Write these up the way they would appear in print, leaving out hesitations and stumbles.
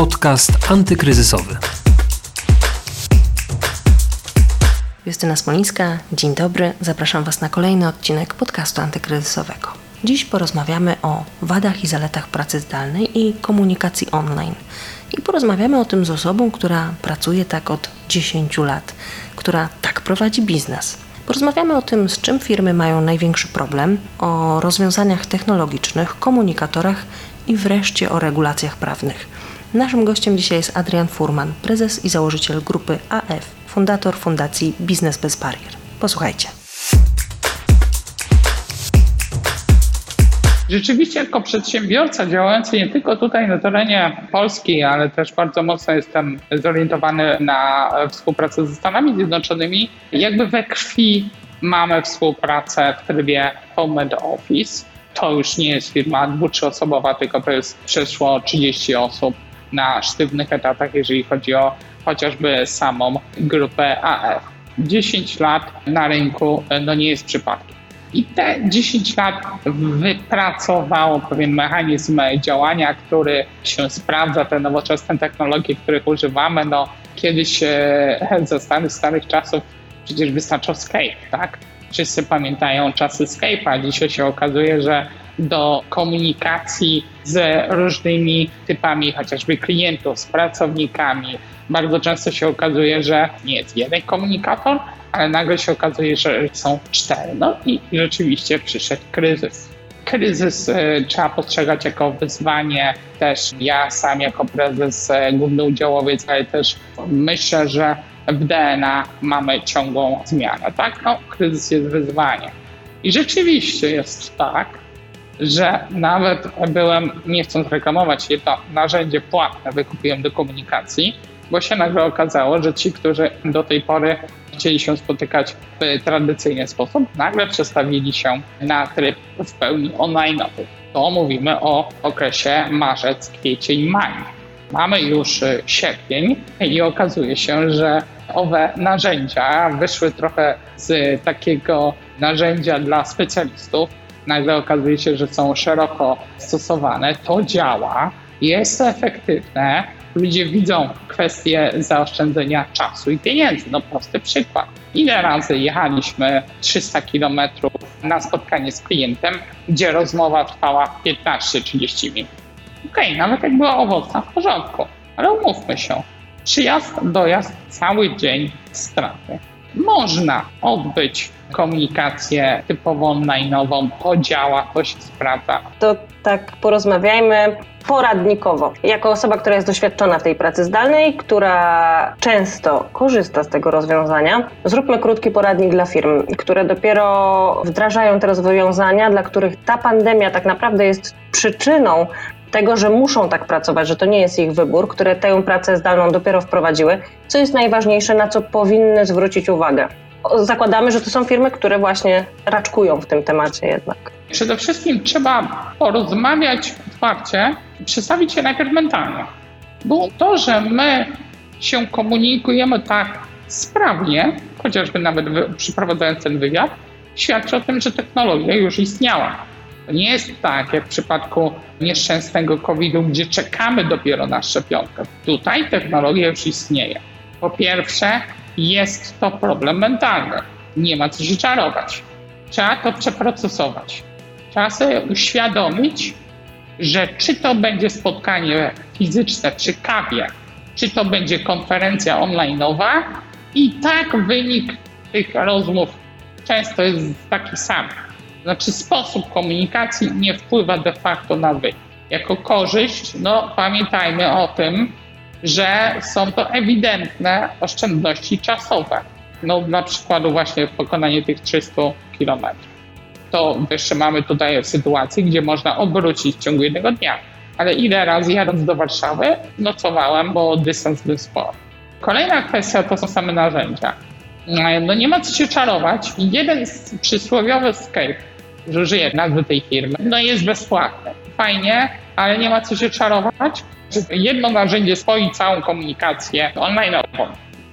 Podcast antykryzysowy. Justyna Smolińska, dzień dobry. Zapraszam Was na kolejny odcinek podcastu antykryzysowego. Dziś porozmawiamy o wadach i zaletach pracy zdalnej i komunikacji online. I porozmawiamy o tym z osobą, która pracuje tak od 10 lat, która tak prowadzi biznes. Porozmawiamy o tym, z czym firmy mają największy problem, o rozwiązaniach technologicznych, komunikatorach i wreszcie o regulacjach prawnych. Naszym gościem dzisiaj jest Adrian Furman, prezes i założyciel Grupy AF, fundator fundacji Biznes bez Barier. Posłuchajcie. Rzeczywiście jako przedsiębiorca działający nie tylko tutaj na terenie Polski, ale też bardzo mocno jestem zorientowany na współpracę ze Stanami Zjednoczonymi. Jakby we krwi mamy współpracę w trybie Home and Office. To już nie jest firma 2-3-osobowa, tylko to jest przeszło 30 osób na sztywnych etatach, jeżeli chodzi o chociażby samą grupę AF. 10 lat na rynku nie jest przypadkiem. I te 10 lat wypracowało pewien mechanizm działania, który się sprawdza, te nowoczesne technologie, których używamy. Kiedyś ze starych czasów przecież wystarczał Skype, tak? Wszyscy pamiętają czasy Skype'a, a dzisiaj się okazuje, że do komunikacji z różnymi typami chociażby klientów, z pracownikami, bardzo często się okazuje, że nie jest jeden komunikator, ale nagle się okazuje, że są 4. I rzeczywiście przyszedł kryzys. Kryzys trzeba postrzegać jako wyzwanie. Też ja sam jako prezes, główny udziałowiec, ale też myślę, że w DNA mamy ciągłą zmianę, tak? Kryzys jest wyzwaniem. I rzeczywiście jest tak, że nawet byłem, nie chcąc reklamować, jedno narzędzie płatne wykupiłem do komunikacji, bo się nagle okazało, że ci, którzy do tej pory chcieli się spotykać w tradycyjny sposób, nagle przestawili się na tryb w pełni online'owy. To mówimy o okresie marzec, kwiecień, maj. Mamy już sierpień i okazuje się, że owe narzędzia wyszły trochę z takiego narzędzia dla specjalistów. Nagle okazuje się, że są szeroko stosowane. To działa, jest to efektywne. Ludzie widzą kwestię zaoszczędzenia czasu i pieniędzy. Prosty przykład. Ile razy jechaliśmy 300 km na spotkanie z klientem, gdzie rozmowa trwała 15-30 minut. Nawet jak była owocna, w porządku, ale umówmy się. Przyjazd, dojazd, cały dzień straty. Można odbyć komunikację typowo online'ową, to działa, to się sprawdza. To tak porozmawiajmy poradnikowo. Jako osoba, która jest doświadczona w tej pracy zdalnej, która często korzysta z tego rozwiązania, zróbmy krótki poradnik dla firm, które dopiero wdrażają te rozwiązania, dla których ta pandemia tak naprawdę jest przyczyną tego, że muszą tak pracować, że to nie jest ich wybór, które tę pracę zdalną dopiero wprowadziły. Co jest najważniejsze, na co powinny zwrócić uwagę? Zakładamy, że to są firmy, które właśnie raczkują w tym temacie jednak. Przede wszystkim trzeba porozmawiać otwarcie, przestawić się najpierw mentalnie. Bo to, że my się komunikujemy tak sprawnie, chociażby nawet przeprowadzając ten wywiad, świadczy o tym, że technologia już istniała. To nie jest tak jak w przypadku nieszczęsnego COVID-u, gdzie czekamy dopiero na szczepionkę. Tutaj technologia już istnieje. Po pierwsze, jest to problem mentalny. Nie ma co się czarować. Trzeba to przeprocesować. Trzeba sobie uświadomić, że czy to będzie spotkanie fizyczne przy kawie, czy to będzie konferencja online'owa, i tak wynik tych rozmów często jest taki sam. Znaczy sposób komunikacji nie wpływa de facto na wynik. Jako korzyść, pamiętajmy o tym, że są to ewidentne oszczędności czasowe. Dla przykładu właśnie pokonanie tych 300 km. To jeszcze mamy tutaj sytuację, gdzie można obrócić w ciągu jednego dnia. Ale ile razy jadąc do Warszawy nocowałem, bo dystans był spory. Kolejna kwestia to są same narzędzia. Nie ma co się czarować. Jeden przysłowiowy Skype, że użyję nazwy tej firmy, jest bezpłatny. Fajnie, ale nie ma co się czarować. Jedno narzędzie spoi całą komunikację online'ową.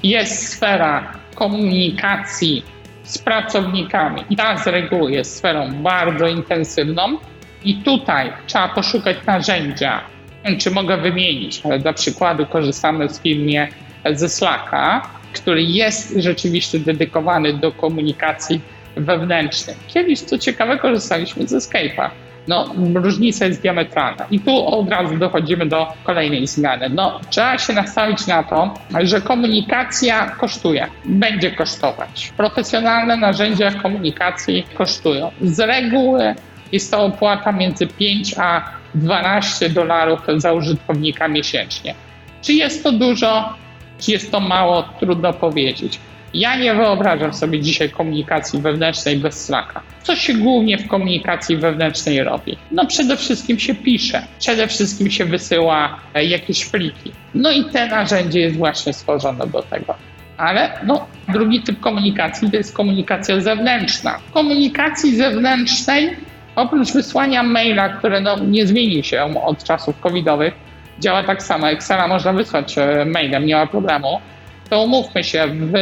Jest sfera komunikacji z pracownikami i ta z reguły jest sferą bardzo intensywną i tutaj trzeba poszukać narzędzia wiem, czy mogę wymienić, ale dla przykładu korzystamy w firmie ze Slacka, który jest rzeczywiście dedykowany do komunikacji wewnętrznej. Kiedyś, co ciekawe, korzystaliśmy ze Skype'a. No, różnica jest diametralna. I tu od razu dochodzimy do kolejnej zmiany. No, trzeba się nastawić na to, że komunikacja kosztuje, będzie kosztować. Profesjonalne narzędzia komunikacji kosztują. Z reguły jest to opłata między $5 a $12 za użytkownika miesięcznie. Czy jest to dużo, czy jest to mało, trudno powiedzieć. Ja nie wyobrażam sobie dzisiaj komunikacji wewnętrznej bez Slacka. Co się głównie w komunikacji wewnętrznej robi? No przede wszystkim się pisze, przede wszystkim się wysyła jakieś pliki. No i te narzędzie jest właśnie stworzone do tego. Ale no, drugi typ komunikacji to jest komunikacja zewnętrzna. W komunikacji zewnętrznej, oprócz wysłania maila, które no, nie zmieni się od czasów covidowych, działa tak samo. Excela można wysłać mailem, nie ma problemu. To umówmy się, w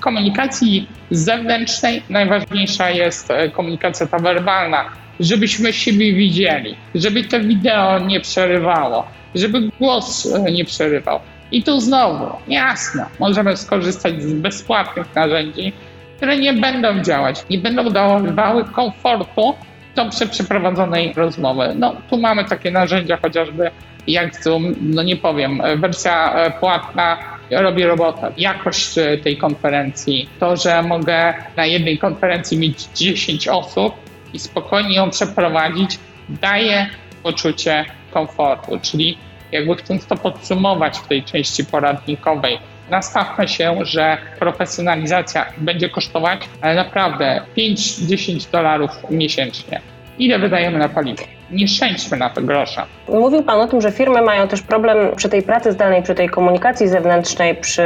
komunikacji zewnętrznej najważniejsza jest komunikacja ta werbalna, żebyśmy siebie widzieli, żeby to wideo nie przerywało, żeby głos nie przerywał. I tu znowu, jasno, możemy skorzystać z bezpłatnych narzędzi, które nie będą działać, nie będą dawały komfortu dobrze przeprowadzonej rozmowy. No, tu mamy takie narzędzia chociażby jak Zoom, no nie powiem, wersja płatna robi robotę. Jakość tej konferencji, to, że mogę na jednej konferencji mieć 10 osób i spokojnie ją przeprowadzić, daje poczucie komfortu. Czyli jakby chcąc to podsumować w tej części poradnikowej, nastawmy się, że profesjonalizacja będzie kosztować, ale naprawdę $5-10 miesięcznie. Ile wydajemy na paliwo? Nie szczęśćmy na to grosza. Mówił Pan o tym, że firmy mają też problem przy tej pracy zdalnej, przy tej komunikacji zewnętrznej, przy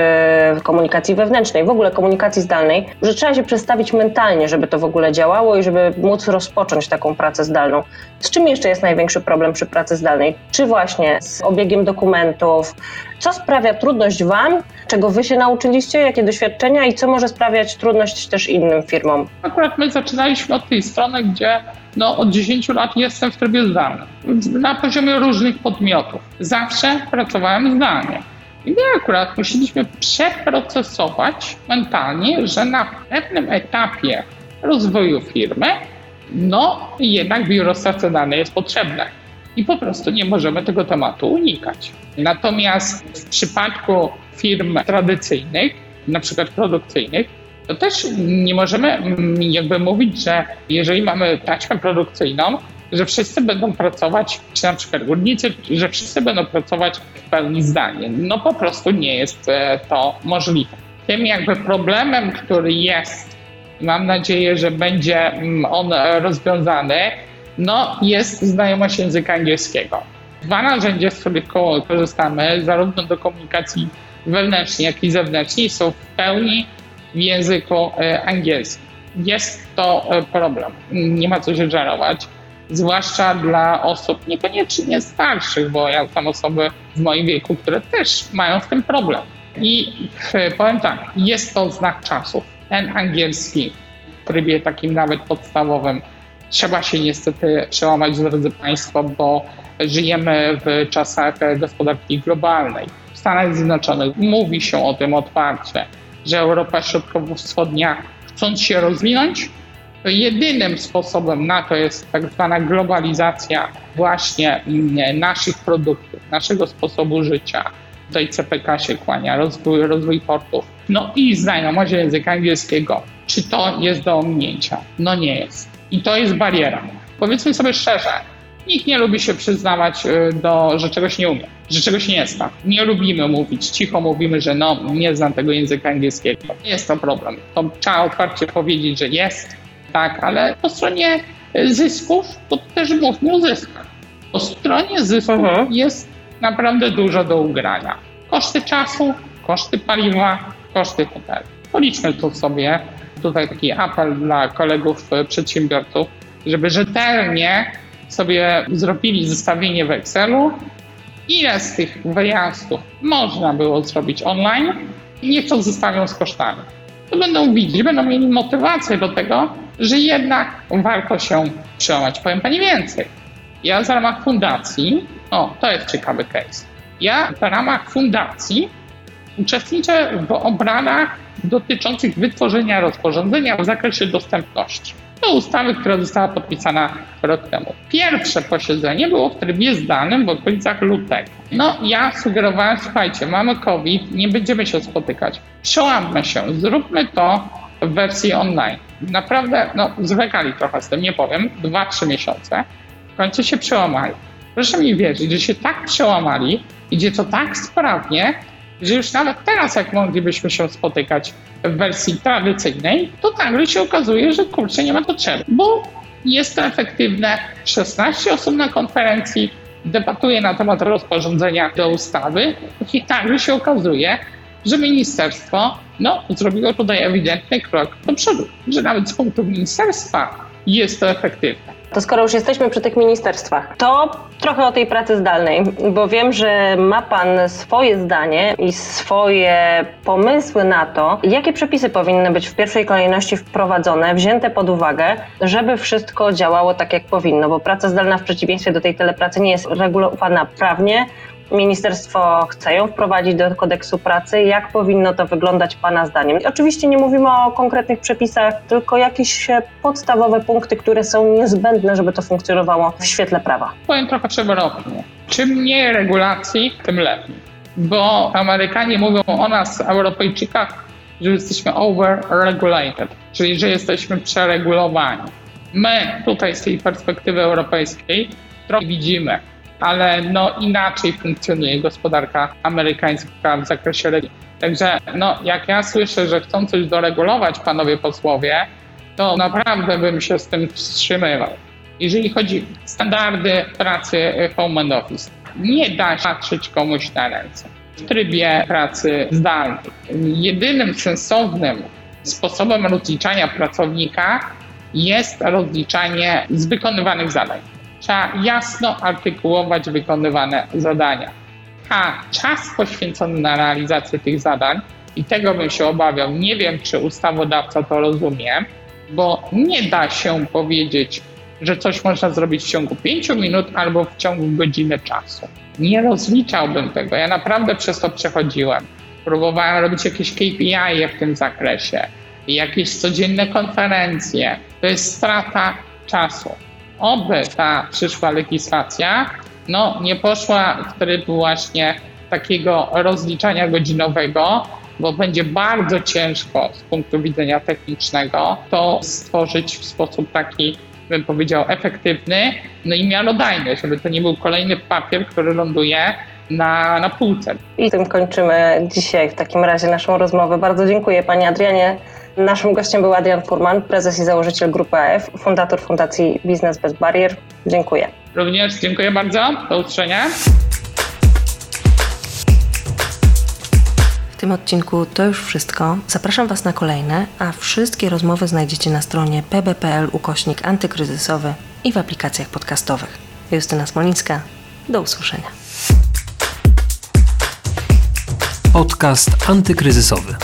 komunikacji wewnętrznej, w ogóle komunikacji zdalnej, że trzeba się przestawić mentalnie, żeby to w ogóle działało i żeby móc rozpocząć taką pracę zdalną. Z czym jeszcze jest największy problem przy pracy zdalnej? Czy właśnie z obiegiem dokumentów? Co sprawia trudność Wam? Czego Wy się nauczyliście? Jakie doświadczenia? I co może sprawiać trudność też innym firmom? Akurat my zaczynaliśmy od tej strony, gdzie no, od 10 lat jestem w trybie zdalnym. Na poziomie różnych podmiotów. Zawsze pracowałem zdalnie. I my akurat musieliśmy przeprocesować mentalnie, że na pewnym etapie rozwoju firmy no jednak biuro stacjonarne jest potrzebne. I po prostu nie możemy tego tematu unikać. Natomiast w przypadku firm tradycyjnych, na przykład produkcyjnych, to też nie możemy jakby mówić, że jeżeli mamy taśmę produkcyjną, że wszyscy będą pracować, czy na przykład górnicy, że wszyscy będą pracować w pełni zdalnie. No po prostu nie jest to możliwe. Tym jakby problemem, który jest, mam nadzieję, że będzie on rozwiązany, no jest znajomość języka angielskiego. Dwa narzędzia, z których korzystamy, zarówno do komunikacji wewnętrznej, jak i zewnętrznej, są w pełni w języku angielskim. Jest to problem, nie ma co się żarować, zwłaszcza dla osób niekoniecznie starszych, bo ja znam osoby w moim wieku, które też mają w tym problem. I powiem tak, jest to znak czasu. Ten angielski w trybie takim nawet podstawowym trzeba się niestety przełamać, drodzy Państwo, bo żyjemy w czasach gospodarki globalnej. W Stanach Zjednoczonych mówi się o tym otwarcie, że Europa Środkowo-Wschodnia, chcąc się rozwinąć, to jedynym sposobem na to jest tak zwana globalizacja właśnie naszych produktów, naszego sposobu życia. Tutaj CPK się kłania, rozwój portów. No i znajomość języka angielskiego. Czy to jest do ominięcia? No nie jest. I to jest bariera. Powiedzmy sobie szczerze, nikt nie lubi się przyznawać, że czegoś nie umie, że czegoś nie zna. Nie lubimy mówić, cicho mówimy, że no nie znam tego języka angielskiego. Jest to problem. To trzeba otwarcie powiedzieć, że jest, tak, ale po stronie zysków to też mówmy o zyskach. Po stronie zysków jest naprawdę dużo do ugrania. Koszty czasu, koszty paliwa, koszty hotelu. Policzmy to sobie. Tutaj taki apel dla kolegów przedsiębiorców, żeby rzetelnie sobie zrobili zestawienie w Excelu, ile z tych wyjazdów można było zrobić online i niech to zostawią z kosztami. To będą widzieć, będą mieli motywację do tego, że jednak warto się przełamać. Powiem Pani więcej, Ja w ramach fundacji, to jest ciekawy case, ja w ramach fundacji uczestniczę w obradach dotyczących wytworzenia rozporządzenia w zakresie dostępności do ustawy, która została podpisana rok temu. Pierwsze posiedzenie było w trybie zdalnym w okolicach lutego. Ja sugerowałem, słuchajcie, mamy COVID, nie będziemy się spotykać. Przełammy się, zróbmy to w wersji online. Naprawdę, zwlekali trochę z tym, nie powiem, 2-3 miesiące. W końcu się przełamali. Proszę mi wierzyć, że się tak przełamali, idzie to tak sprawnie, że już nawet teraz, jak moglibyśmy się spotykać w wersji tradycyjnej, to nagle się okazuje, że kurczę, nie ma potrzeby, bo jest to efektywne. 16 osób na konferencji debatuje na temat rozporządzenia do ustawy i nagle się okazuje, że ministerstwo zrobiło tutaj ewidentny krok do przodu, że nawet z punktu ministerstwa jest to efektywne. To skoro już jesteśmy przy tych ministerstwach, to trochę o tej pracy zdalnej, bo wiem, że ma Pan swoje zdanie i swoje pomysły na to, jakie przepisy powinny być w pierwszej kolejności wprowadzone, wzięte pod uwagę, żeby wszystko działało tak, jak powinno, bo praca zdalna w przeciwieństwie do tej telepracy nie jest regulowana prawnie. Ministerstwo chce ją wprowadzić do kodeksu pracy. Jak powinno to wyglądać Pana zdaniem? I oczywiście nie mówimy o konkretnych przepisach, tylko jakieś podstawowe punkty, które są niezbędne, żeby to funkcjonowało w świetle prawa. Powiem trochę przewrotnie. Czym mniej regulacji, tym lepiej. Bo Amerykanie mówią o nas, Europejczykach, że jesteśmy overregulated, czyli że jesteśmy przeregulowani. My tutaj z tej perspektywy europejskiej trochę widzimy, ale inaczej funkcjonuje gospodarka amerykańska w zakresie regulacji. Także jak ja słyszę, że chcą coś doregulować panowie posłowie, to naprawdę bym się z tym wstrzymywał. Jeżeli chodzi o standardy pracy home and office, nie da się patrzeć komuś na ręce w trybie pracy zdalnej. Jedynym sensownym sposobem rozliczania pracownika jest rozliczanie z wykonywanych zadań. Trzeba jasno artykułować wykonywane zadania. A czas poświęcony na realizację tych zadań, i tego bym się obawiał, nie wiem, czy ustawodawca to rozumie, bo nie da się powiedzieć, że coś można zrobić w ciągu 5 minut albo w ciągu godziny czasu. Nie rozliczałbym tego. Ja naprawdę przez to przechodziłem. Próbowałem robić jakieś KPI w tym zakresie, jakieś codzienne konferencje. To jest strata czasu. Oby ta przyszła legislacja nie poszła w tryb właśnie takiego rozliczania godzinowego, bo będzie bardzo ciężko z punktu widzenia technicznego to stworzyć w sposób taki, bym powiedział, efektywny i miarodajny, żeby to nie był kolejny papier, który ląduje na półce. I tym kończymy dzisiaj w takim razie naszą rozmowę. Bardzo dziękuję Panie Adrianie. Naszym gościem był Adrian Furman, prezes i założyciel Grupy AF, fundator Fundacji Biznes bez Barier. Dziękuję. Również dziękuję bardzo. Do usłyszenia. W tym odcinku to już wszystko. Zapraszam Was na kolejne, a wszystkie rozmowy znajdziecie na stronie pb.pl/antykryzysowy i w aplikacjach podcastowych. Justyna Smolińska. Do usłyszenia. Podcast antykryzysowy.